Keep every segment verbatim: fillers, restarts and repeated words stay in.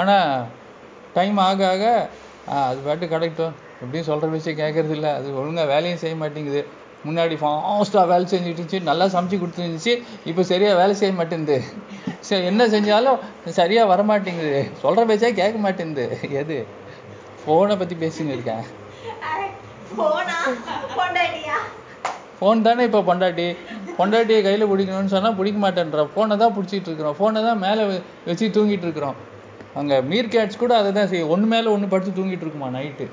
ஆனால் டைம் ஆக ஆக அது பாட்டு கிடைக்கும் எப்படியும் சொல்கிற விஷயம் கேட்கறது இல்லை, அது ஒழுங்காக வேலையும் செய்ய மாட்டேங்குது. முன்னாடி ஃபாஸ்ட்டாக வேலை செஞ்சுட்டு இருந்துச்சு, நல்லா சமைச்சு கொடுத்துருந்துச்சு, இப்போ சரியாக வேலை செய்ய மாட்டேங்குது. சரி என்ன செஞ்சாலும் சரியாக வரமாட்டேங்குது, சொல்கிற பேச்சா கேட்க மாட்டேங்குது. எது ஃபோனை பற்றி பேசின்னு இருக்கேன். ஃபோன் தானே இப்போ பொண்டாட்டி, பொண்டாட்டியை கையில் பிடிக்கணும்னு சொன்னால் பிடிக்க மாட்டேன்றோம், ஃபோனை தான் பிடிச்சிட்டு இருக்கிறோம், ஃபோனை தான் மேலே வச்சு தூங்கிட்டு இருக்கிறோம். அங்கே மீர் கேட்ஸ் கூட அதை தான் செய்யும், ஒன்று மேலே ஒன்று படுத்து தூங்கிட்டு இருக்குமா. நைட்டு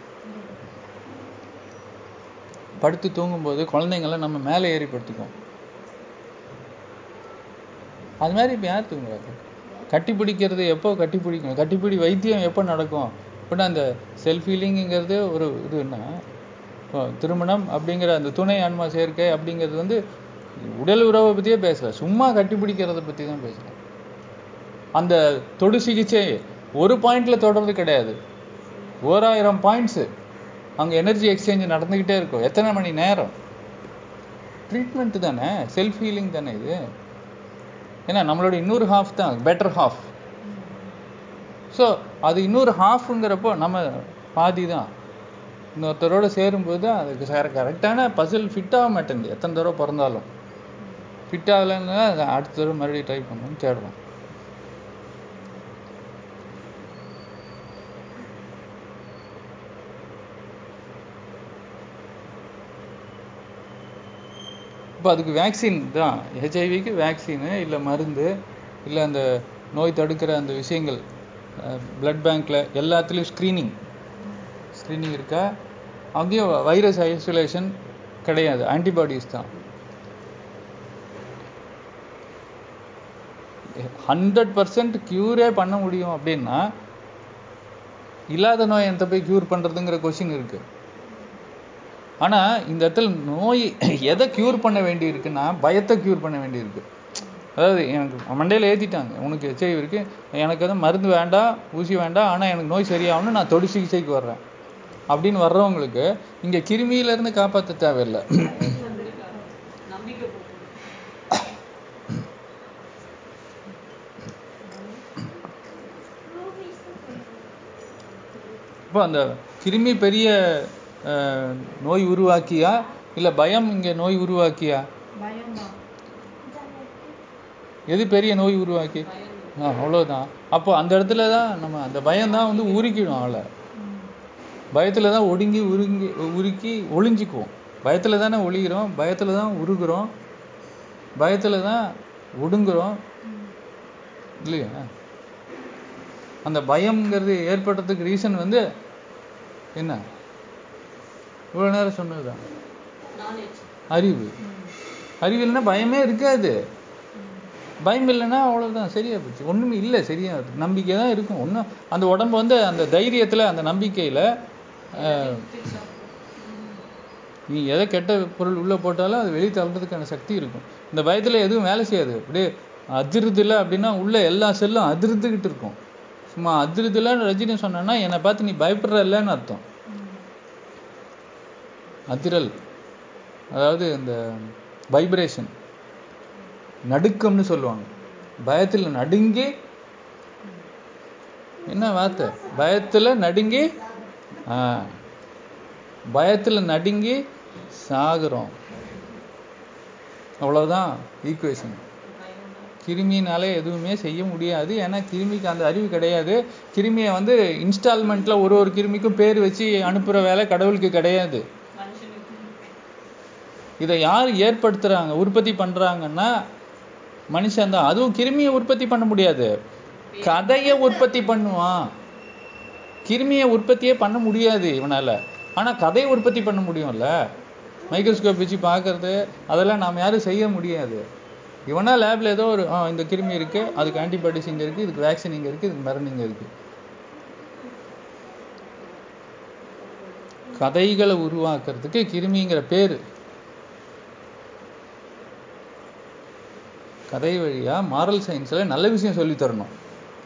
படுத்து தூங்கும்போது குழந்தைங்களாம் நம்ம மேலே ஏறி படுத்துக்கோம். அது மாதிரி இப்போ யார் தூங்குறாங்க? கட்டி பிடிக்கிறது எப்போ கட்டி பிடிக்கணும், கட்டிப்பிடி வைத்தியம் எப்போ நடக்கும் அப்படின்னா, அந்த செல்ஃப் ஹீலிங்கிறது ஒரு இதுன்னா, திருமணம் அப்படிங்கிற அந்த துணை ஆன்மா சேர்க்கை அப்படிங்கிறது வந்து உடல் உறவை பற்றியே பேசல, சும்மா கட்டி பிடிக்கிறத பற்றி தான் பேசுகிறேன். அந்த தொடு சிகிச்சை ஒரு பாயிண்டில் தொடர்றது கிடையாது, ஓராயிரம் பாயிண்ட்ஸு அங்கே எனர்ஜி எக்ஸ்சேஞ்ச் நடந்துக்கிட்டே இருக்கும். எத்தனை மணி நேரம் ட்ரீட்மெண்ட் தானே, செல்ஃப் ஹீலிங் தானே இது. ஏன்னா நம்மளோட இன்னொரு ஹாஃப் தான் பெட்டர் ஹாஃப். ஸோ அது இன்னொரு ஹாஃப்ங்கிறப்போ நம்ம பாதி தான், இன்னொருத்தரோடு சேரும்போது அதுக்கு சேர கரெக்டான பசில் ஃபிட்டாக மாட்டேங்குது. எத்தனை தடவை பிறந்தாலும் ஃபிட் ஆகலைன்னா அதை அடுத்த தடவை மறுபடியும் ட்ரை பண்ணணும்னு தேடுவோம். இப்போ அதுக்கு வேக்சின் தான், ஹெச்ஐவிக்கு வேக்சினு இல்லை மருந்து இல்லை அந்த நோய் தடுக்கிற அந்த விஷயங்கள், பிளட் பேங்க்கில் எல்லாத்துலேயும் ஸ்க்ரீனிங் ஸ்க்ரீனிங் இருக்கா. அங்கேயும் வைரஸ் ஐசோலேஷன் கிடையாது, ஆன்டிபாடிஸ் தான். ஹண்ட்ரட் பர்சன்ட் க்யூரே பண்ண முடியும் அப்படின்னா இல்லாத நோய் எந்த போய் க்யூர் பண்ணுறதுங்கிற கொஷின் இருக்குது. ஆனால் இந்த இடத்துல நோய் எதை க்யூர் பண்ண வேண்டியிருக்குன்னா பயத்தை க்யூர் பண்ண வேண்டியிருக்கு. அதாவது எனக்கு மண்டையில் ஏற்றிட்டாங்க, உனக்கு எச்ஐவி இருக்குது, எனக்கு வந்து மருந்து வேண்டாம் ஊசி வேண்டாம், ஆனால் எனக்கு நோய் சரியாகணும்னு நான் தொடு சிகிச்சைக்கு வர்றேன் அப்படின்னு வர்றவங்களுக்கு இங்கே கிருமியிலேருந்து காப்பாற்ற தேவையில்லை. இப்போ அந்த கிருமி பெரிய நோய் உருவாக்கியா இல்லை பயம் இங்கே நோய் உருவாக்கியா? எது பெரிய நோய் உருவாக்கி? ஆ அவ்வளோதான். அப்போ அந்த இடத்துல தான் நம்ம அந்த பயம்தான் வந்து உருக்கிடும், அவளை பயத்தில் தான் ஒடுங்கி உருங்கி உருக்கி ஒளிஞ்சிக்குவோம். பயத்தில் தானே ஒளிகிறோம், பயத்தில் தான் உருகிறோம், பயத்தில் தான் ஒடுங்குறோம் இல்லையா? அந்த பயம்ங்கிறது ஏற்படுறதுக்கு ரீசன் வந்து என்ன இவ்வளோ நேரம் சொன்னதுதான், அறிவு. அறிவு இல்லைன்னா பயமே இருக்காது, பயம் இல்லைன்னா அவ்வளோதான் சரியா போச்சு, ஒன்றுமே இல்லை சரியா. நம்பிக்கை தான் இருக்கும், ஒன்றும் அந்த உடம்பு வந்து அந்த தைரியத்தில் அந்த நம்பிக்கையில் நீ எதை கெட்ட பொருள் உள்ளே போட்டாலும் அது வெளியே தள்ளுறதுக்கான சக்தி இருக்கும். இந்த பயத்தில் எதுவும் வேலை செய்யாது, அப்படியே அதிர்தில்லை அப்படின்னா உள்ளே எல்லா செல்லும் அதிர்ந்துக்கிட்டு இருக்கும். சும்மா அதிர்தில்லைன்னு ரஜினி சொன்னேன்னா என்னை பார்த்து நீ பயப்படுற இல்லைன்னு அர்த்தம். அதிரல் அதாவது இந்த வைப்ரேஷன் நடுக்கம்னு சொல்லுவாங்க. பயத்தில் நடுங்கி, என்ன வார்த்தை, பயத்தில் நடுங்கி ஆ பயத்தில் நடுங்கி சாகுறோம். அவ்வளோதான் ஈக்குவேஷன். கிருமினாலே எதுவுமே செய்ய முடியாது, ஏன்னா கிருமிக்கு அந்த அறிவு கிடையாது. கிருமியை வந்து இன்ஸ்டால்மெண்ட்டில் ஒரு ஒரு கிருமிக்கும் பேர் வச்சு அனுப்புகிற வேலை கடவுளுக்கு கிடையாது. இதை யார் ஏற்படுத்துகிறாங்க உற்பத்தி பண்ணுறாங்கன்னா மனுஷன் தான். அதுவும் கிருமியை உற்பத்தி பண்ண முடியாது, கதையை உற்பத்தி பண்ணுவான். கிருமியை உற்பத்தியே பண்ண முடியாது இவனால், ஆனால் கதையை உற்பத்தி பண்ண முடியும்ல. மைக்ரோஸ்கோப் வச்சு பார்க்குறது அதெல்லாம் நாம் யாரும் செய்ய முடியாது. இவனா லேபில் ஏதோ ஒரு இந்த கிருமி இருக்குது, அதுக்கு ஆன்டிபயோட்டிக்ஸ் இங்கே இருக்குது, இதுக்கு வேக்சின் இங்கே இருக்குது, இதுக்கு மருந்து இங்கே இருக்குது. கதைகளை உருவாக்குறதுக்கு கிருமிங்கிற பேர். கதை வழியாக மாரல் சயின்ஸில் நல்ல விஷயம் சொல்லித்தரணும்,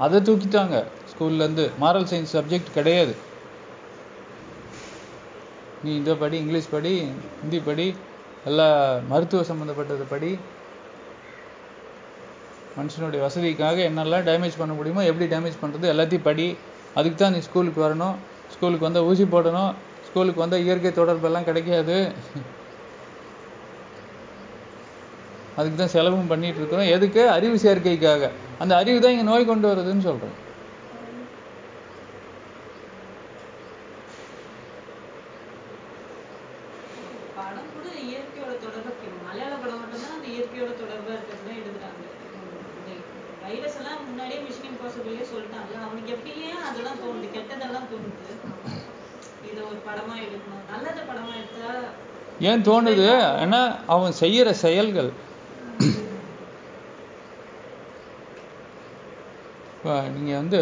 அதை தூக்கிட்டாங்க ஸ்கூல்லேருந்து. மாரல் சயின்ஸ் சப்ஜெக்ட் கிடையாது, நீ இதை படி, இங்கிலீஷ் படி, ஹிந்தி படி, எல்லா மருத்துவ சம்மந்தப்பட்டதை படி, மனுஷனுடைய வசதிக்காக என்னெல்லாம் டேமேஜ் பண்ண முடியுமோ எப்படி டேமேஜ் பண்ணுறது எல்லாத்தையும் படி. அதுக்கு தான் நீ ஸ்கூலுக்கு வரணும், ஸ்கூலுக்கு வந்தால் ஊசி போடணும், ஸ்கூலுக்கு வந்தால் இயற்கை தொடர்பெல்லாம் கிடைக்காது, அதுக்கு தான் செலவும் பண்ணிகிட்டு இருக்கிறோம். எதுக்கு? அறிவு சேர்க்கைக்காக. அந்த அறிவு தான் இங்கே நோய் கொண்டு வருதுன்னு சொல்கிறோம். ஏன் தோணுது? ஏன்னா அவன் செய்யற செயல்கள். நீங்க வந்து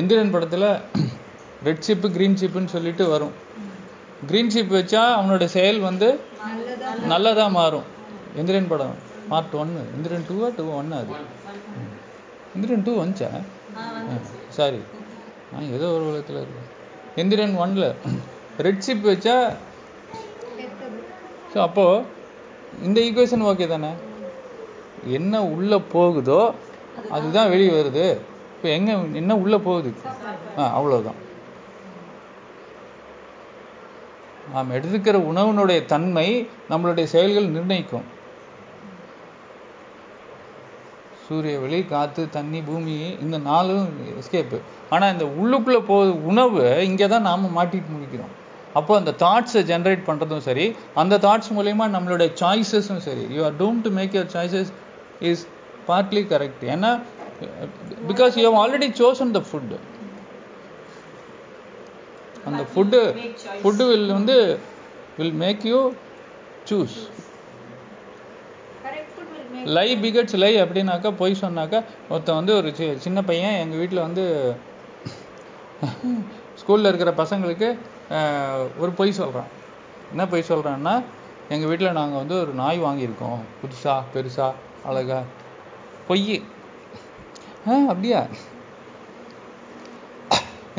எந்திரன் படத்துல ரெட் ஷிப்பு கிரீன் ஷிப்புன்னு சொல்லிட்டு வரும். கிரீன் ஷிப் வச்சா அவனோட செயல் வந்து நல்லதா மாறும். எந்திரன் படம் பார்ட் ஒன்னு. எந்திரன் டூவா டூ ஒன்னா? அது எந்திரன் டூ வந்துச்சா? சாரி, நான் ஏதோ ஒரு உலகத்தில் இருக்கேன். எந்திரன் ஒன்ல ரெட் ஷிப் வச்சா, ஸோ அப்போது இந்த ஈக்குவேஷன் ஓகே தானே? என்ன உள்ளே போகுதோ அதுதான் வெளியே வருது. இப்போ எங்கே என்ன உள்ளே போகுது? ஆ, அவ்வளோதான். நாம் எடுத்துக்கிற உணவுனுடைய தன்மை நம்மளுடைய செயல்கள் நிர்ணயிக்கும். சூரிய வெளி, காற்று, தண்ணி, பூமி, இந்த நாலும் எஸ்கேப்பு. ஆனால் இந்த உள்ளுக்குள்ளே போகுது உணவு, இங்கே தான் நாம் மாட்டிட்டு முடிக்கிறோம். அப்போ அந்த தாட்ஸை ஜென்ரேட் பண்ணுறதும் சரி, அந்த தாட்ஸ் மூலயமா நம்மளுடைய சாய்ஸஸும் சரி. You are doomed to make your choices is partly correct. ஏன்னா because you have already chosen the food. அந்த ஃபுட்டு ஃபுட்டு வில் வந்து will make you choose. Lie begets lie அப்படின்னாக்கா, போய் சொன்னாக்கா, ஒருத்தன் வந்து ஒரு சி சின்ன பையன் எங்கள் வீட்டில் வந்து ஸ்கூலில் இருக்கிற பசங்களுக்கு ஒரு பொய் சொல்கிறான். என்ன பொய் சொல்கிறான்னா, எங்கள் வீட்டில் நாங்கள் வந்து ஒரு நாய் வாங்கியிருக்கோம், புதுசா பெருசா அழகா. பொய். ஆ, அப்படியா?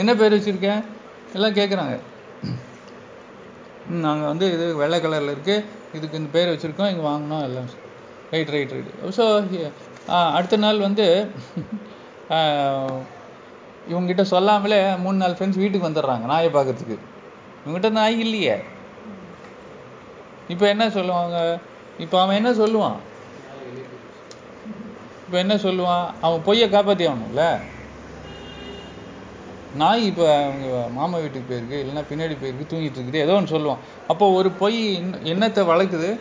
என்ன பேர் வச்சுருக்கேன் எல்லாம் கேட்குறாங்க. நாங்கள் வந்து இது வெள்ளை கலரில் இருக்குது, இதுக்கு இந்த பேர் வச்சுருக்கோம், இங்கே வாங்கினோம் எல்லாம். ரைட் ரைட் ரைட் ஸோ அடுத்த நாள் வந்து இவங்ககிட்ட சொல்லாமலே மூணு நாலு ஃப்ரெண்ட்ஸ் வீட்டுக்கு வந்துடுறாங்க நாயை பார்க்கறதுக்கு. இவங்ககிட்ட நாய் இல்லையே. இப்போ என்ன சொல்லுவாங்க? இப்போ அவன் என்ன சொல்லுவான் இப்போ என்ன சொல்லுவான் அவன் பொய்யை காப்பாற்றி ஆகணும்ல. நாய் இப்போ அவங்க மாமா வீட்டுக்கு போயிருக்கு, இல்லைன்னா பின்னாடி போயிருக்கு, தூங்கிட்டு இருக்குது, ஏதோ ஒன்று சொல்லுவான். அப்போ ஒரு பொய் என்னத்தை வளர்க்குது?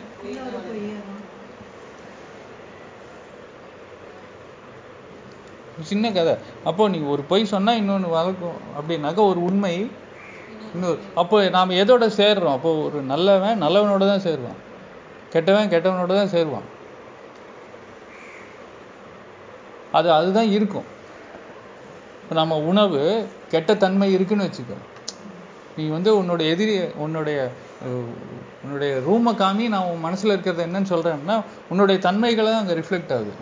சின்ன கதை. அப்போ நீங்கள் ஒரு பொய் சொன்னால் இன்னொன்று வளர்க்கும். அப்படின்னாக்கா ஒரு உண்மை இன்னொரு. அப்போ நாம் எதோட சேர்றோம்? அப்போ ஒரு நல்லவன் நல்லவனோட தான் சேருவான், கெட்டவன் கெட்டவனோட தான் சேருவான். அது அதுதான் இருக்கும். இப்போ நம்ம உணவு கெட்ட தன்மை இருக்குன்னு வச்சுக்கோ. நீ வந்து உன்னோட எதிரி உன்னுடைய உன்னுடைய ரூமை காமி, நான் உன் மனசில் இருக்கிறது என்னன்னு சொல்கிறேன்னா உன்னுடைய தன்மைகளை தான் அங்கே ரிஃப்ளெக்ட் ஆகுது.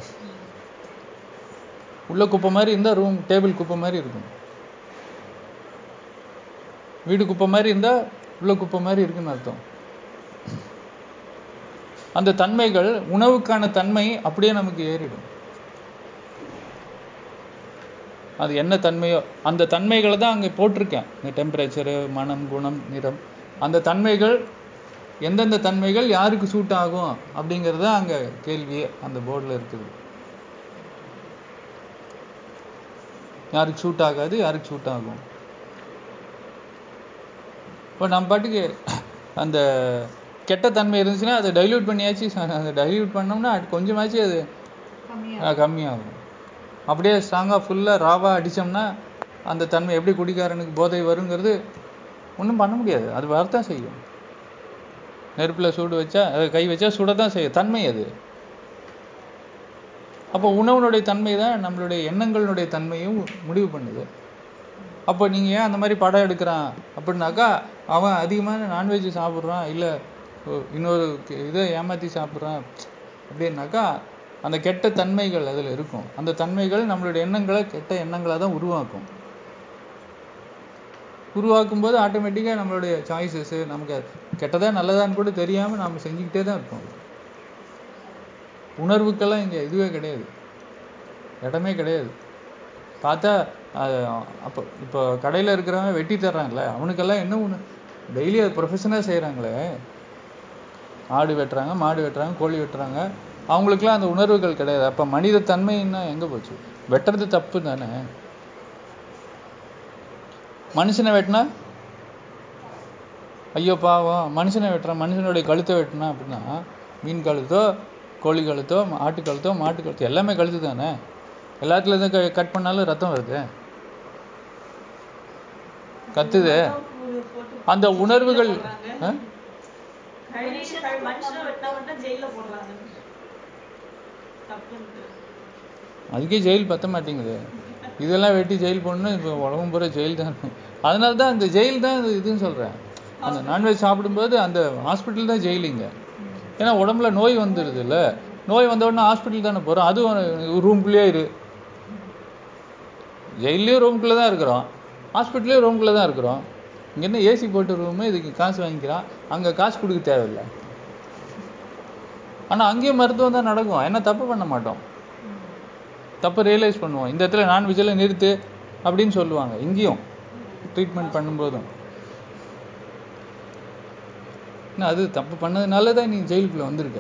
உள்ள குப்பை மாதிரி இருந்தால் ரூம் டேபிள் குப்பை மாதிரி இருக்கும், வீடு குப்பை மாதிரி இருந்தால் உள்ள குப்பை மாதிரி இருக்குன்னு அர்த்தம். அந்த தன்மைகள், உணவுக்கான தன்மை அப்படியே நமக்கு ஏறிடும். அது என்ன தன்மையோ அந்த தன்மைகளை தான் அங்கே போட்டிருக்கேன். இந்த டெம்பரேச்சரு, மனம், குணம், நிறம், அந்த தன்மைகள் எந்தெந்த தன்மைகள் யாருக்கு சூட் ஆகும் அப்படிங்கிறது தான் அங்கே கேள்வியே. அந்த போர்டில் இருக்குது யாருக்கு சூட் ஆகாது, யாருக்கு சூட் ஆகும். இப்போ நம்ம பாட்டுக்கு அந்த கெட்ட தன்மை இருந்துச்சுன்னா அதை டைல்யூட் பண்ணியாச்சு. அதை டைல்யூட் பண்ணோம்னா அது கொஞ்சமாச்சு அது கம்மியாகும். அப்படியே ஸ்ட்ராங்காக ஃபுல்லாக ராவாக அடித்தோம்னா அந்த தன்மை எப்படி குடிக்காரனுக்கு போதை வருங்கிறது ஒன்றும் பண்ண முடியாது. அது வரத்தான் செய்யும். நெருப்பில் சூடு வச்சா, அதை கை வச்சா சுடத்தான் செய்யும். தன்மை அது. அப்போ உணவுனுடைய தன்மை தான் நம்மளுடைய எண்ணங்களுடைய தன்மையும் முடிவு பண்ணுது. அப்போ நீங்கள் ஏன் அந்த மாதிரி படம் எடுக்கிறான் அப்படின்னாக்கா, அவன் அதிகமான நான்வெஜ் சாப்பிட்றான், இல்லை இன்னொரு இதை ஏமாற்றி சாப்பிட்றான் அப்படின்னாக்கா அந்த கெட்ட தன்மைகள் அதில் இருக்கும். அந்த தன்மைகள் நம்மளுடைய எண்ணங்களை கெட்ட எண்ணங்களாக தான் உருவாக்கும். உருவாக்கும் போது ஆட்டோமேட்டிக்காக நம்மளுடைய சாய்ஸஸ்ஸு நமக்கு கெட்டதாக நல்லதான்னு கூட தெரியாமல் நாம் செஞ்சுக்கிட்டே தான் இருக்கோம். உணர்வுக்கெல்லாம் இங்கே இதுவே கிடையாது, இடமே கிடையாது. பார்த்தா அது அப்போ இப்போ கடையில் இருக்கிறவன் வெட்டி தர்றாங்களே அவனுக்கெல்லாம் என்ன ஒன்று, டெய்லி அது ப்ரொஃபஷனாக செய்கிறாங்களே, ஆடு வெட்டுறாங்க, மாடு வெட்டுறாங்க, கோழி வெட்டுறாங்க, அவங்களுக்கெல்லாம் அந்த உணர்வுகள் கிடையாது. அப்போ மனித தன்மைன்னா எங்கே போச்சு? வெட்டுறது தப்பு தானே. மனுஷனை வெட்டினா ஐயோ பாவம், மனுஷனை வெட்டுறான், மனுஷனுடைய கழுத்தை வெட்டினா அப்படின்னா மீன் கழுத்தோ கோழி கழுத்தோ ஆட்டு கழுத்தோ மாட்டு கழுத்தோ எல்லாமே கழுத்து தானே. எல்லாத்துலேருந்து க கட் பண்ணாலும் ரத்தம் வருது, கத்துது. அந்த உணர்வுகள் அதுக்கே ஜெயில் பத்த மாட்டேங்குது. இதெல்லாம் வெட்டி ஜெயில் போடணும், இப்போ உலகம் பூரா ஜெயில் தான். அதனால தான் அந்த ஜெயில் தான் இதுன்னு சொல்கிறேன். அந்த நான்வெஜ் சாப்பிடும்போது அந்த ஹாஸ்பிட்டல் தான் ஜெயிலுங்க. ஏன்னா உடம்புல நோய் வந்துடுது இல்லை, நோய் வந்த உடனே ஹாஸ்பிட்டல் தானே போகிறோம். அதுவும் ரூம்குள்ளேயே இரு, ஜெயிலையும் ரூம்குள்ளே தான் இருக்கிறோம், ஹாஸ்பிட்டல்லையும் ரூம்குள்ளே தான் இருக்கிறோம். இங்கே என்ன ஏசி போட்டு ரூமு, இதுக்கு காசு வாங்கிக்கிறான், அங்கே காசு கொடுக்க தேவையில்லை. ஆனால் அங்கேயும் மருத்துவம் தான் நடக்கும். ஏன்னா தப்பு பண்ண மாட்டோம், தப்பை ரியலைஸ் பண்ணுவோம். இந்த இடத்துல நான்வெஜ்ஜில் நிறுத்து அப்படின்னு சொல்லுவாங்க, இங்கேயும் ட்ரீட்மெண்ட் பண்ணும்போதும். ஏன்னா அது தப்பு பண்ணதுனால தான் நீ ஜெயிலுக்குள்ளே வந்திருக்க.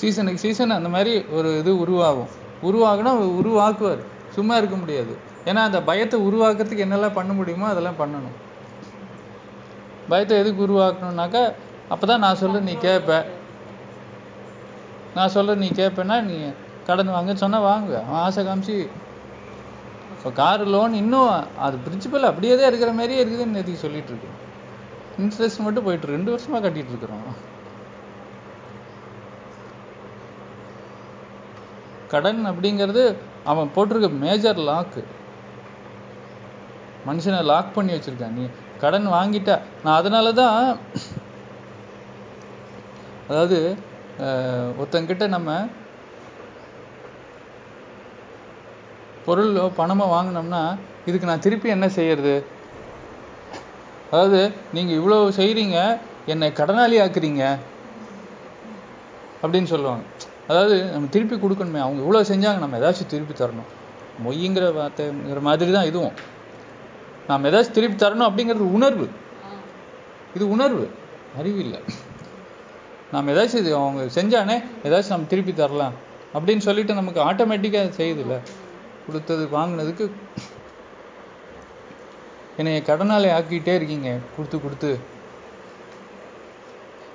சீசனுக்கு சீசன் அந்த மாதிரி ஒரு இது உருவாகும். உருவாகுனா உருவாக்குவார், சும்மா இருக்க முடியாது. ஏன்னா அந்த பயத்தை உருவாக்குறதுக்கு என்னெல்லாம் பண்ண முடியுமோ அதெல்லாம் பண்ணணும். பயத்தை எதுக்கு உருவாக்கணும்னாக்கா, அப்போ தான் நான் சொல்ல நீ கேட்ப, நான் சொல்ல நீ கேட்பேன்னா நீ கடந்து வாங்கன்னு சொன்னால் வாங்க. அவன் ஆசை காமிச்சு இப்போ கார் லோன் இன்னும் அது பிரின்சிபல் அப்படியே தான் இருக்கிற மாதிரியே இருக்குதுன்னு நேற்றுக்கு சொல்லிட்டு இருக்கோம். இன்ட்ரெஸ்ட் மட்டும் போயிட்டுருக்கு, ரெண்டு வருஷமாக கட்டிகிட்டு இருக்கிறோம். கடன் அப்படிங்கிறது அவன் போட்டிருக்க மேஜர் லாக்கு, மனுஷனை லாக் பண்ணி வச்சுருக்கான். நீ கடன் வாங்கிட்ட நான் அதனால தான், அதாவது ஒருத்தங்கிட்ட நம்ம பொருளோ பணமாக வாங்கினோம்னா இதுக்கு நான் திருப்பி என்ன செய்யறது? அதாவது நீங்கள் இவ்வளோ செய்கிறீங்க, என்னை கடனாளி ஆக்குறீங்க அப்படின்னு சொல்லுவாங்க. அதாவது நம்ம திருப்பி கொடுக்கணுமே, அவங்க இவ்வளோ செஞ்சாங்க நம்ம ஏதாச்சும் திருப்பி தரணும். மொய்ங்கிற வார்த்தைங்கிற மாதிரி தான் இதுவும், நாம் ஏதாச்சும் திருப்பி தரணும் அப்படிங்கிறது உணர்வு. இது உணர்வு, அறிவு இல்லை. நாம் ஏதாச்சும் இது அவங்க செஞ்சானே ஏதாச்சும் நம்ம திருப்பி தரலாம் அப்படின்னு சொல்லிட்டு நமக்கு ஆட்டோமேட்டிக்காக செய்யுதுல்ல, கொடுத்தது வாங்கினதுக்கு. என்னை கடனாளி ஆக்கிட்டே இருக்கீங்க கொடுத்து கொடுத்து.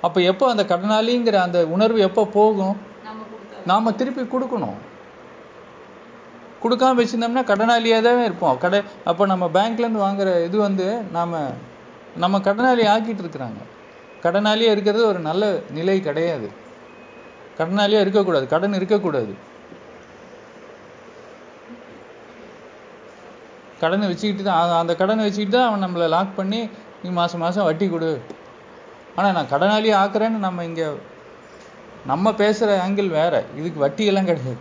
அப்போ எப்போ அந்த கடனாளிங்கிற அந்த உணர்வு எப்போ போகும்? நாம் திருப்பி கொடுக்கணும். கொடுக்காம வச்சுருந்தோம்னா கடனாளியாக தான் இருப்போம். கடை அப்போ நம்ம பேங்க்லேருந்து வாங்குற இது வந்து நாம் நம்ம கடனாளி ஆக்கிட்டு இருக்கிறாங்க. கடனாளியாக இருக்கிறது ஒரு நல்ல நிலை கிடையாது. கடனாளியாக இருக்கக்கூடாது, கடன் இருக்கக்கூடாது. கடனை வச்சுக்கிட்டு தான், அந்த கடனை வச்சுக்கிட்டு தான் அவன் நம்மளை லாக் பண்ணி நீ மாதம் மாதம் வட்டி கொடு. ஆனால் நான் கடனாளியாக ஆக்குறேன்னு நம்ம இங்கே நம்ம பேசுகிற ஆங்கிள் வேறு, இதுக்கு வட்டியெல்லாம் கிடையாது.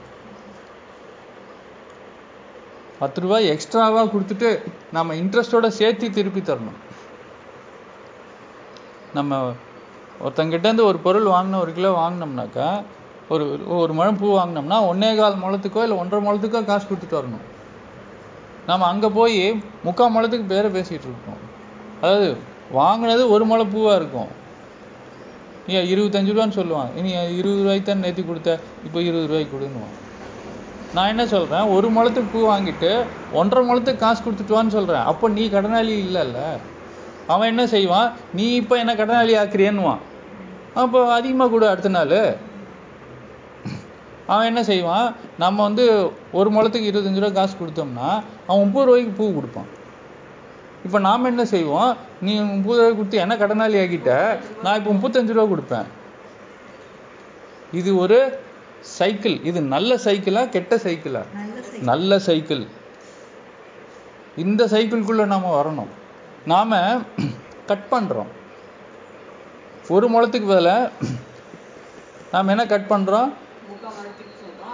பத்து ரூபாய் எக்ஸ்ட்ராவாக கொடுத்துட்டு நம்ம இன்ட்ரெஸ்டோடு சேர்த்து திருப்பி தரணும். நம்ம ஒருத்தங்கிட்டேருந்து ஒரு பொருள் வாங்கினோம், ஒரு கிலோ வாங்கினோம்னாக்கா, ஒரு ஒரு முழம் பூ வாங்கினோம்னா ஒன்றே கால் முழத்துக்கோ இல்லை ஒன்றரை முழத்துக்கோ காசு கொடுத்துட்டு வரணும். நம்ம அங்கே போய் முக்கால் முழத்துக்கு பேரை பேசிகிட்டு இருக்கோம். அதாவது வாங்கினது ஒரு முழ பூவாக இருக்கும், ஏன் இருபத்தஞ்சு ரூபான்னு சொல்லுவான், இனி இருபது ரூபாய்க்கு தான் நேற்று கொடுத்த, இப்போ இருபது ரூபாய்க்கு கொடுன்னுவான். நான் என்ன சொல்கிறேன், ஒரு முழத்துக்கு பூ வாங்கிட்டு ஒன்றரை முழத்துக்கு காசு கொடுத்துட்டுவான்னு சொல்கிறேன். அப்போ நீ கடனாளி இல்லைல்ல. அவன் என்ன செய்வான், நீ இப்போ என்ன கடனாளி ஆக்குறியன்னுவான். அப்போ அதிகமாக கொடு அடுத்த நாள். அவன் என்ன செய்வான், நம்ம வந்து ஒரு முழத்துக்கு இருபத்தஞ்சு ரூபா காசு கொடுத்தோம்னா அவன் முப்பது ரூபாய்க்கு பூ கொடுப்பான். இப்போ நாம் என்ன செய்வோம், நீ முப்பது ரூபாய் கொடுத்து என்ன கடனாளி ஆக்கிட்ட, நான் இப்போ முப்பத்தஞ்சு ரூபா கொடுப்பேன். இது ஒரு சைக்கிள். இது நல்ல சைக்கிளா கெட்ட சைக்கிளா? நல்ல சைக்கிள். இந்த சைக்கிள்குள்ளே நாம் வரணும். நாம் கட் பண்ணுறோம். ஒரு முழத்துக்கு பதில் நாம் என்ன கட் பண்ணுறோம்,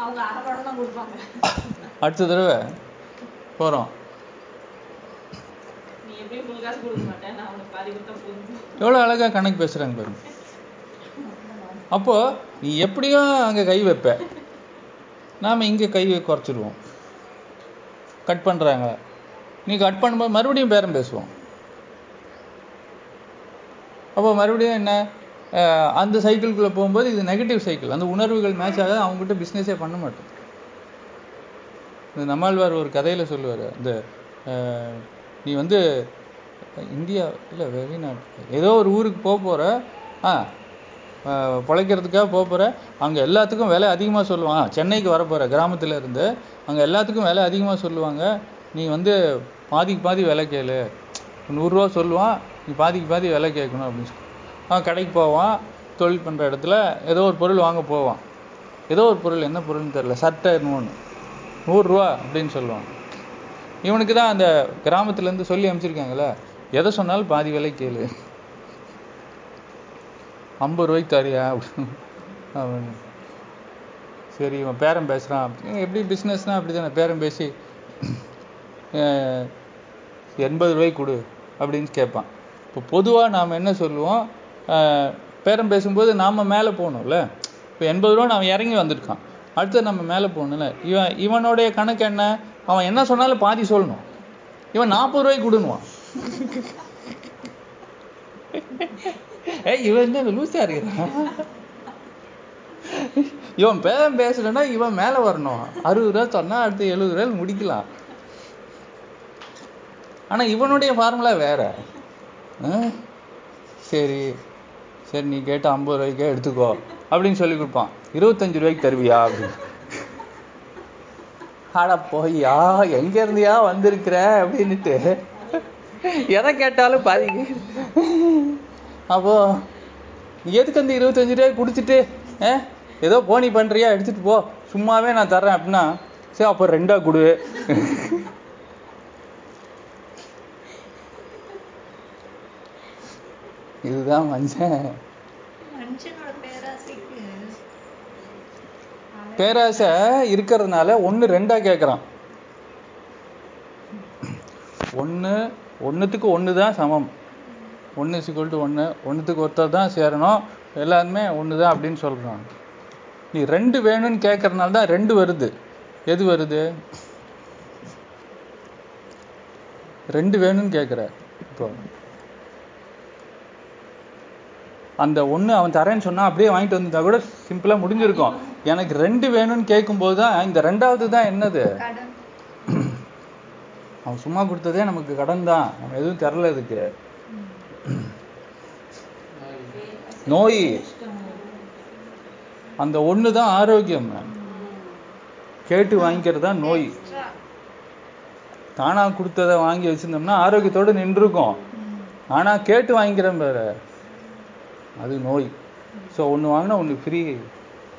அவங்க அரைப்பாடம் தான் கொடுப்பாங்க. அடுத்த தடவை போகிறோம். எவ்வளோ அழகாக கணக்கு பேசுகிறாங்க பாருங்க. அப்போது நீ எப்படியும் அங்கே கை வைப்ப, நாம் இங்கே கை குறைச்சிடுவோம். கட் பண்ணுறாங்க, நீ கட் பண்ணும்போது மறுபடியும் பேரம் பேசுவோம். அப்போ மறுபடியும் என்ன, அந்த சைக்கிள்குள்ளே போகும்போது இது நெகட்டிவ் சைக்கிள். அந்த உணர்வுகள் மேட்ச் ஆகாது, அவங்ககிட்ட பிஸ்னஸே பண்ண மாட்டோம். இந்த நம்மாழ்வார் ஒரு கதையில் சொல்லுவார், இந்த நீ வந்து இந்தியா இல்லை வெளிநாட்டு ஏதோ ஒரு ஊருக்கு போக போகிற, ஆ பிழைக்கிறதுக்காக போக போகிற, அங்கே எல்லாத்துக்கும் விலை அதிகமாக சொல்லுவாங்க. சென்னைக்கு வர போகிற கிராமத்தில் இருந்து அங்கே எல்லாத்துக்கும் விலை அதிகமாக சொல்லுவாங்க. நீ வந்து பாதிக்கு பாதி விலை கேளு, நூறுரூவா சொல்லுவான், நீ பாதிக்கு பாதி விலை கேட்கணும் அப்படின்னு சொல்லி அவன் கடைக்கு போவான். தொழில் பண்ணுற இடத்துல ஏதோ ஒரு பொருள் வாங்க போவான், ஏதோ ஒரு பொருள், என்ன பொருள்னு தெரில, சட்டை ஒன்று நூறுரூவா அப்படின்னு சொல்லுவான். இவனுக்கு தான் அந்த கிராமத்துலேருந்து சொல்லி அனுப்பிச்சிருக்காங்களே, எதை சொன்னாலும் பாதி விலை கேளு, ஐம்பது ரூபாய்க்கு தாரியா அப்படின்னு அவன். சரி இவன் பேரம் பேசுகிறான் அப்படின்னு, எப்படி பிஸ்னஸ்னால் அப்படி தானே, பேரம் பேசி எண்பது ரூபாய்க்கு கொடு அப்படின்னு கேட்பான். இப்போ பொதுவாக நாம் என்ன சொல்லுவோம், பேரம் பேசும்போது நாம் மேலே போகணும்ல. இப்போ எண்பது ரூபா நாம் இறங்கி வந்திருக்கான், அடுத்தது நம்ம மேலே போகணும்ல. இவன் இவனுடைய கணக்கு என்ன, அவன் என்ன சொன்னாலும் பாதி சொல்லணும். இவன் நாற்பது ரூபாய்க்கு கொடுணுவான். ஏ இவன் என்ன லூஸா இருக்கிறான், இவன் பேரம் பேசலன்னா இவன் மேலே வரணும். அறுபது ரூபா சொன்னா அடுத்து எழுபது ரூபாய்க்கு முடிக்கலாம். ஆனால் இவனுடைய ஃபார்முலா வேற. சரி சரி நீ கேட்ட ஐம்பது ரூபாய்க்கே எடுத்துக்கோ அப்படின்னு சொல்லி கொடுப்பான். இருபத்தஞ்சு ரூபாய்க்கு தருவியா அப்படின்னு. ஆடா போய்யா, எங்க இருந்தியா வந்திருக்கிற அப்படின்னுட்டு எதை கேட்டாலும் பாதி. அப்போ எதுக்கு அந்த இருபத்தஞ்சு ரூபாய் குடிச்சிட்டு ஏதோ போனி பண்றியா, எடுத்துட்டு போ, சும்மாவே நான் தரேன் அப்படின்னா, சரி அப்போ ரெண்டா கொடு. இதுதான் மனுஷன். பேராசை இருக்கிறதுனால ஒன்று ரெண்டாக கேட்குறான். ஒன்று ஒன்றுத்துக்கு ஒன்று தான் சமம், ஒன்று சிக்கல் டு ஒன்று, ஒன்றுத்துக்கு ஒருத்தர் தான் சேரணும், எல்லாருமே ஒன்று தான் அப்படின்னு சொல்கிறான். நீ ரெண்டு வேணும்னு கேட்குறதுனால தான் ரெண்டு வருது. எது வருது? ரெண்டு வேணும்னு கேட்குற. இப்போ அந்த ஒன்று அவன் தரேன்னு சொன்னால் அப்படியே வாங்கிட்டு வந்தா கூட சிம்பிளாக முடிஞ்சிருக்கும். எனக்கு ரெண்டு வேணும்னு கேட்கும்போது தான் இந்த ரெண்டாவது தான் என்னது, அவன் சும்மா கொடுத்ததே நமக்கு கடன் தான், நம்ம எதுவும் தரல. இதுக்கு நோய் அந்த ஒன்று தான் ஆரோக்கியம். கேட்டு வாங்கிக்கிறது தான் நோய். தானாக கொடுத்ததை வாங்கி வச்சிருந்தோம்னா ஆரோக்கியத்தோடு நின்றுருக்கும். ஆனால் கேட்டு வாங்கிக்கிறேன் வேற, அது நோய். ஸோ ஒன்று வாங்கினா ஒன்று ஃப்ரீ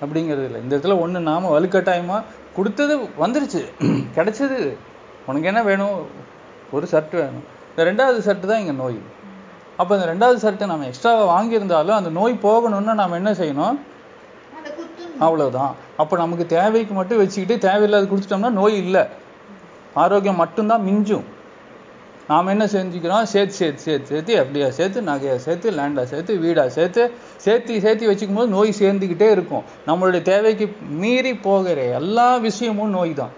அப்படிங்கிறது இல்லை. இந்த இடத்துல ஒன்று நாம் வலுக்கட்டாயமாக கொடுத்தது வந்துருச்சு, கிடைச்சது, உனக்கு என்ன வேணும், ஒரு ஷர்ட் வேணும். இந்த ரெண்டாவது ஷர்ட்டு தான் இங்கே நோய். அப்போ இந்த ரெண்டாவது ஷர்ட்டை நம்ம எக்ஸ்ட்ராவை வாங்கியிருந்தாலும் அந்த நோய் போகணும்னா நாம் என்ன செய்யணும், அவ்வளோதான். அப்போ நமக்கு தேவைக்கு மட்டும் வச்சுக்கிட்டு தேவையில்லாத கொடுத்துட்டோம்னா நோய் இல்லை, ஆரோக்கியம் மட்டும்தான் மிஞ்சும். நாம் என்ன செஞ்சுக்கிறோம், சேர்த்து சேர்த்து சேர்த்து சேர்த்து எப்படியா சேர்த்து, நகையாக சேர்த்து, லேண்டாக சேர்த்து, வீடாக சேர்த்து, சேர்த்து சேர்த்து வச்சுக்கும் போது நோய் சேர்ந்துக்கிட்டே இருக்கும். நம்மளுடைய தேவைக்கு மீறி போகிற எல்லா விஷயமும் நோய் தான்.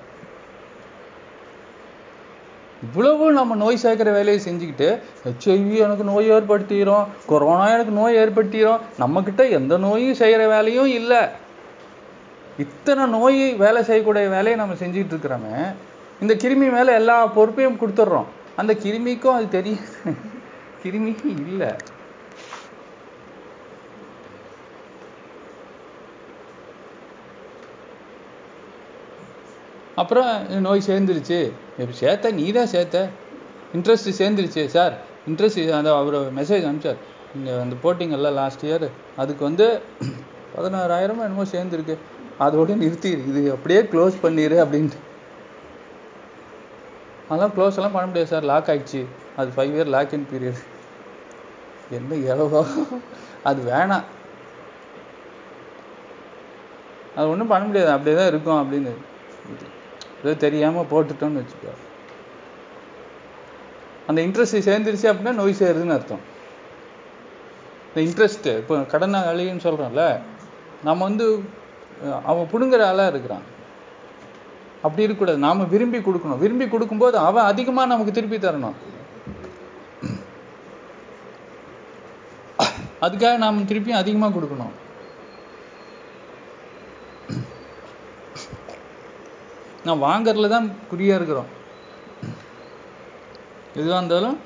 இவ்வளவு நம்ம நோய் சேர்க்கிற வேலையை செஞ்சுக்கிட்டு, ஹெச்ஐவி எனக்கு நோய் ஏற்படுத்திடும், கொரோனா எனக்கு நோய் ஏற்படுத்திடும், நம்மக்கிட்ட எந்த நோயும் செய்கிற வேலையும் இல்லை. இத்தனை நோயை வேலை செய்யக்கூடிய வேலையை நம்ம செஞ்சுக்கிட்டு இருக்கிறோமே. இந்த கிருமி மேலே எல்லா பொறுப்பையும் கொடுத்துட்றோம். அந்த கிருமிக்கும் அது தெரியும், கிருமிக்கு இல்லை. அப்புறம் நோய் சேர்ந்துருச்சு, எப்படி சேர்த்த, நீ தான் சேர்த்த, இன்ட்ரெஸ்ட் சேர்ந்துருச்சு சார், இன்ட்ரெஸ்ட் அந்த அவர் மெசேஜ் அனுப்பிச்சார், நீங்கள் வந்து போட்டிங்கள்ல லாஸ்ட் இயர், அதுக்கு வந்து பதினாறாயிரமும் என்னமோ சேர்ந்துருக்கு, அதோடு நிறுத்திடு, இது அப்படியே க்ளோஸ் பண்ணிடு அப்படின்ட்டு. அதெல்லாம் க்ளோஸ் எல்லாம் பண்ண முடியாது சார், லாக் ஆகிடுச்சு, அது five year lock in period. என்ன எவ்வளோ அது வேணாம், அது ஒன்றும் பண்ண முடியாது, அப்படியே தான் இருக்கும் அப்படின்னு ஏதோ தெரியாமல் போட்டுட்டோன்னு வச்சுக்கோ. அந்த இன்ட்ரெஸ்ட் சேர்ந்துருச்சு அப்படின்னா நோய் சேருதுன்னு அர்த்தம். இந்த இன்ட்ரெஸ்ட்டு இப்போ கடனை அழின்னு சொல்கிறோம்ல, நம்ம வந்து அவன் பிடுங்குற ஆளாக இருக்கிறான், அப்படி இருக்கக்கூடாது. நாம் விரும்பி கொடுக்கணும். விரும்பி கொடுக்கும்போது அவன் அதிகமாக நமக்கு திருப்பி தரணும். அதுக்காக நாம் திருப்பியும் அதிகமாக கொடுக்கணும். நான் வாங்கறதுல தான் குறியாக இருக்கிறோம். எதுவாக இருந்தாலும்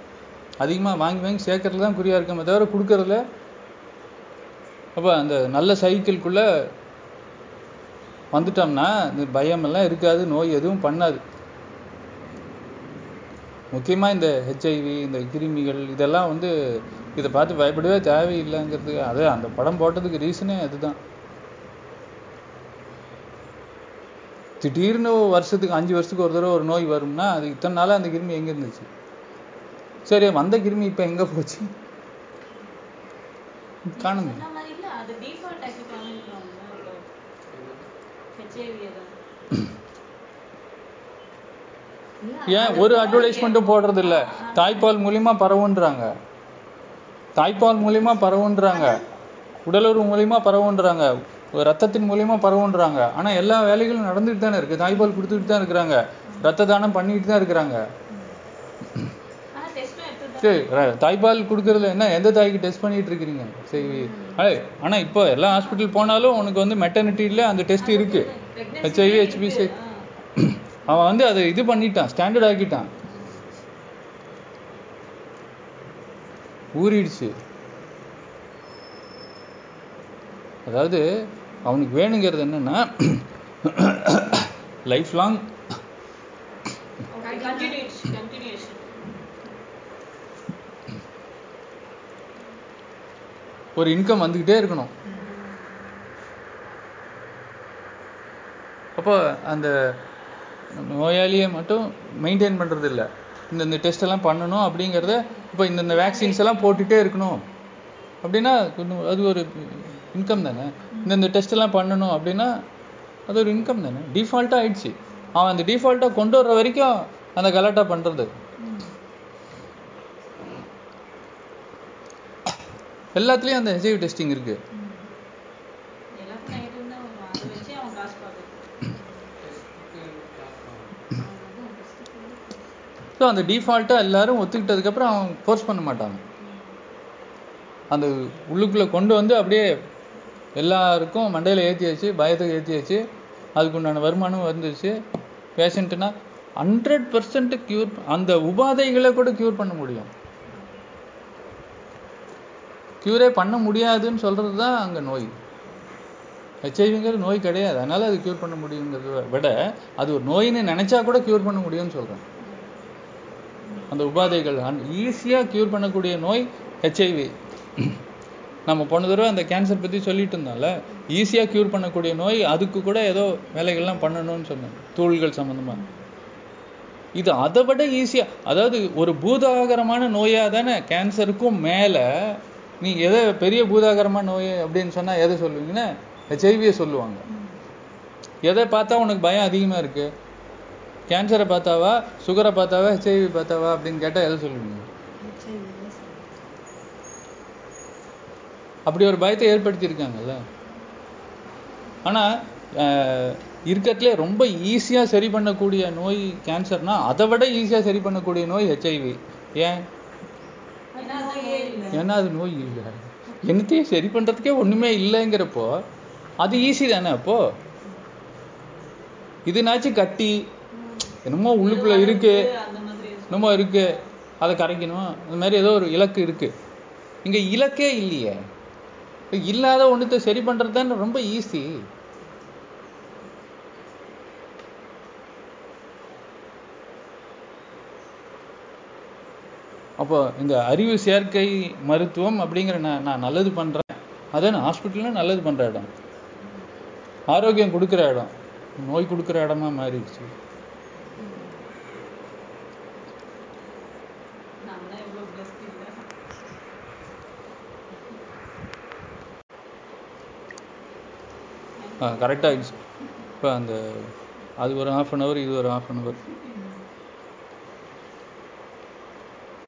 அதிகமாக வாங்கி வாங்கி சேர்க்கறதுல தான் குறியாக இருக்கோமே தவிர கொடுக்கறதுல. அப்போ அந்த நல்ல சைக்கிள்குள்ளே வந்துட்டோம்னா இந்த பயமெல்லாம் இருக்காது, நோய் எதுவும் பண்ணாது. முக்கியமாக இந்த ஹெச்ஐவி, இந்த கிருமிகள், இதெல்லாம் வந்து இதை பார்த்து பயப்படவே தேவையில்லைங்கிறது. அது அந்த படம் போட்டதுக்கு ரீசனே அதுதான். திடீர்னு வருஷத்துக்கு அஞ்சு வருஷத்துக்கு ஒரு தடவை ஒரு நோய் வரும்னா அது இத்தனை நாளாக அந்த கிருமி எங்கே இருந்துச்சு? சரி, வந்த கிருமி இப்போ எங்கே போச்சு? காணுங்க. ஏன் ஒரு அட்வர்டைஸ்மெண்ட்டும் போடுறது இல்லை? தாய்ப்பால் மூலியமா பரவுன்றாங்க, தாய்ப்பால் மூலியமா பரவுன்றாங்க, உடலுறவு மூலியமா பரவுன்றாங்க, ரத்தத்தின் மூலியமா பரவுன்றாங்க. ஆனா எல்லா வேலைகளும் நடந்துட்டு தானே இருக்கு. தாய்ப்பால் கொடுத்துட்டு தான் இருக்கிறாங்க, ரத்த தானம் பண்ணிட்டு தான் இருக்கிறாங்க. சரி, தாய்ப்பால் கொடுக்கறதுல என்ன, எந்த தாய்க்கு டெஸ்ட் பண்ணிட்டு இருக்கிறீங்க? சரி, ஆனா இப்போ எல்லா ஹாஸ்பிட்டல் போனாலும் உனக்கு வந்து மெட்டர்னிட்டியில அந்த டெஸ்ட் இருக்கு. ஹெச்ஐவி ஹெச்பி அவன் வந்து அதை இது பண்ணிட்டான், ஸ்டாண்டர்ட் ஆக்கிட்டான், ஊறிடுச்சு. அதாவது அவனுக்கு வேணுங்கிறது என்னன்னா லைஃப் லாங் ஒரு இன்கம் வந்துக்கிட்டே இருக்கணும். அப்போ அந்த நோயாளியை மட்டும் மெயின்டைன் பண்ணுறது இல்லை, இந்தந்த டெஸ்ட் எல்லாம் பண்ணணும் அப்படிங்கிறத, இப்போ இந்தந்த வேக்சின்ஸ் எல்லாம் போட்டுகிட்டே இருக்கணும் அப்படின்னா அது ஒரு இன்கம் தானே. இந்தந்த டெஸ்ட் எல்லாம் பண்ணணும் அப்படின்னா அது ஒரு இன்கம் தானே. டிஃபால்ட்டாக ஆயிடுச்சு. அவன் அந்த டிஃபால்ட்டாக கொண்டு வர்ற வரைக்கும் அந்த கலாட்டா பண்ணுறது. எல்லாத்துலேயும் அந்த ஹெச்ஐவி டெஸ்டிங் இருக்குது. ஸோ அந்த டிஃபால்ட்டாக எல்லாரும் ஒத்துக்கிட்டதுக்கப்புறம் அவங்க ஃபோர்ஸ் பண்ண மாட்டாங்க. அந்த உள்ளுக்குள்ளே கொண்டு வந்து அப்படியே எல்லாருக்கும் மண்டையில் ஏற்றியாச்சு, பயத்துக்கு ஏற்றியாச்சு, அதுக்குண்டான வருமானம் வந்துச்சு. பேஷண்ட்டுனா ஹண்ட்ரட் பர்சன்ட் க்யூர், அந்த உபாதைகளை கூட க்யூர் பண்ண முடியும். க்யூரே பண்ண முடியாதுன்னு சொல்கிறது தான் அங்கே நோய். ஹெச்ஐவிங்கிறது நோய் கிடையாது, அதனால் அது க்யூர் பண்ண முடியுங்கிறத விட அது ஒரு நோயின்னு நினச்சா கூட க்யூர் பண்ண முடியும்னு சொல்கிறேன். அந்த உபாதைகள் ஈஸியாக க்யூர் பண்ணக்கூடிய நோய் ஹெச்ஐவி. நம்ம போன தடவை அந்த கேன்சர் பற்றி சொல்லிட்டு இருந்தால, ஈஸியாக க்யூர் பண்ணக்கூடிய நோய், அதுக்கு கூட ஏதோ வேலைகள்லாம் பண்ணணும்னு சொன்னேன் தூள்கள் சம்மந்தமாக. இது அதை விட ஈஸியாக, அதாவது ஒரு பூதாகரமான நோயாக தானே கேன்சருக்கும் மேலே. நீங்கள் எதை பெரிய பூதாகரமான நோய் அப்படின்னு சொன்னால் எதை சொல்லுவீங்கன்னா ஹெச்ஐவியை சொல்லுவாங்க. எதை பார்த்தா உனக்கு பயம் அதிகமாக இருக்குது? கேன்சரை பார்த்தாவா, சுகரை பார்த்தாவா, ஹெச்ஐவி பார்த்தாவா அப்படின்னு கேட்டால் எதை சொல்லுவீங்க? அப்படி ஒரு பயத்தை ஏற்படுத்தியிருக்காங்கல்ல. ஆனால் இருக்கிறதுலே ரொம்ப ஈஸியாக சரி பண்ணக்கூடிய நோய் கேன்சர்னா அதை விட ஈஸியாக சரி பண்ணக்கூடிய நோய் ஹெச்ஐவி. ஏன்? ஏன்னா அது நோய் இல்லை. என்னத்தையும் சரி பண்ணுறதுக்கே ஒன்றுமே இல்லைங்கிறப்போ அது ஈஸி தானே. அப்போது இதுனாச்சு கட்டி என்னமோ உள்ளுக்குள்ளே இருக்குது, என்னமோ இருக்குது, அதை கரைக்கணும், அந்த மாதிரி ஏதோ ஒரு இலக்கு இருக்குது. இங்கே இலக்கே இல்லையே. இல்லாத ஒன்றுத்தை சரி பண்ணுறது தானே ரொம்ப ஈஸி. அப்போ இந்த அறிவு சேர்க்கை மருத்துவம் அப்படிங்கிற நான் நான் நல்லது பண்ணுறேன், அதான் ஹாஸ்பிட்டலும் நல்லது பண்ணுற இடம், ஆரோக்கியம் கொடுக்குற இடம், நோய் கொடுக்குற இடமா மாறிடுச்சு. கரெக்டாக இப்போ அந்த அது ஒரு ஆஃப் அன் ஹவர், இது ஒரு ஆஃப் அன் ஹவர்.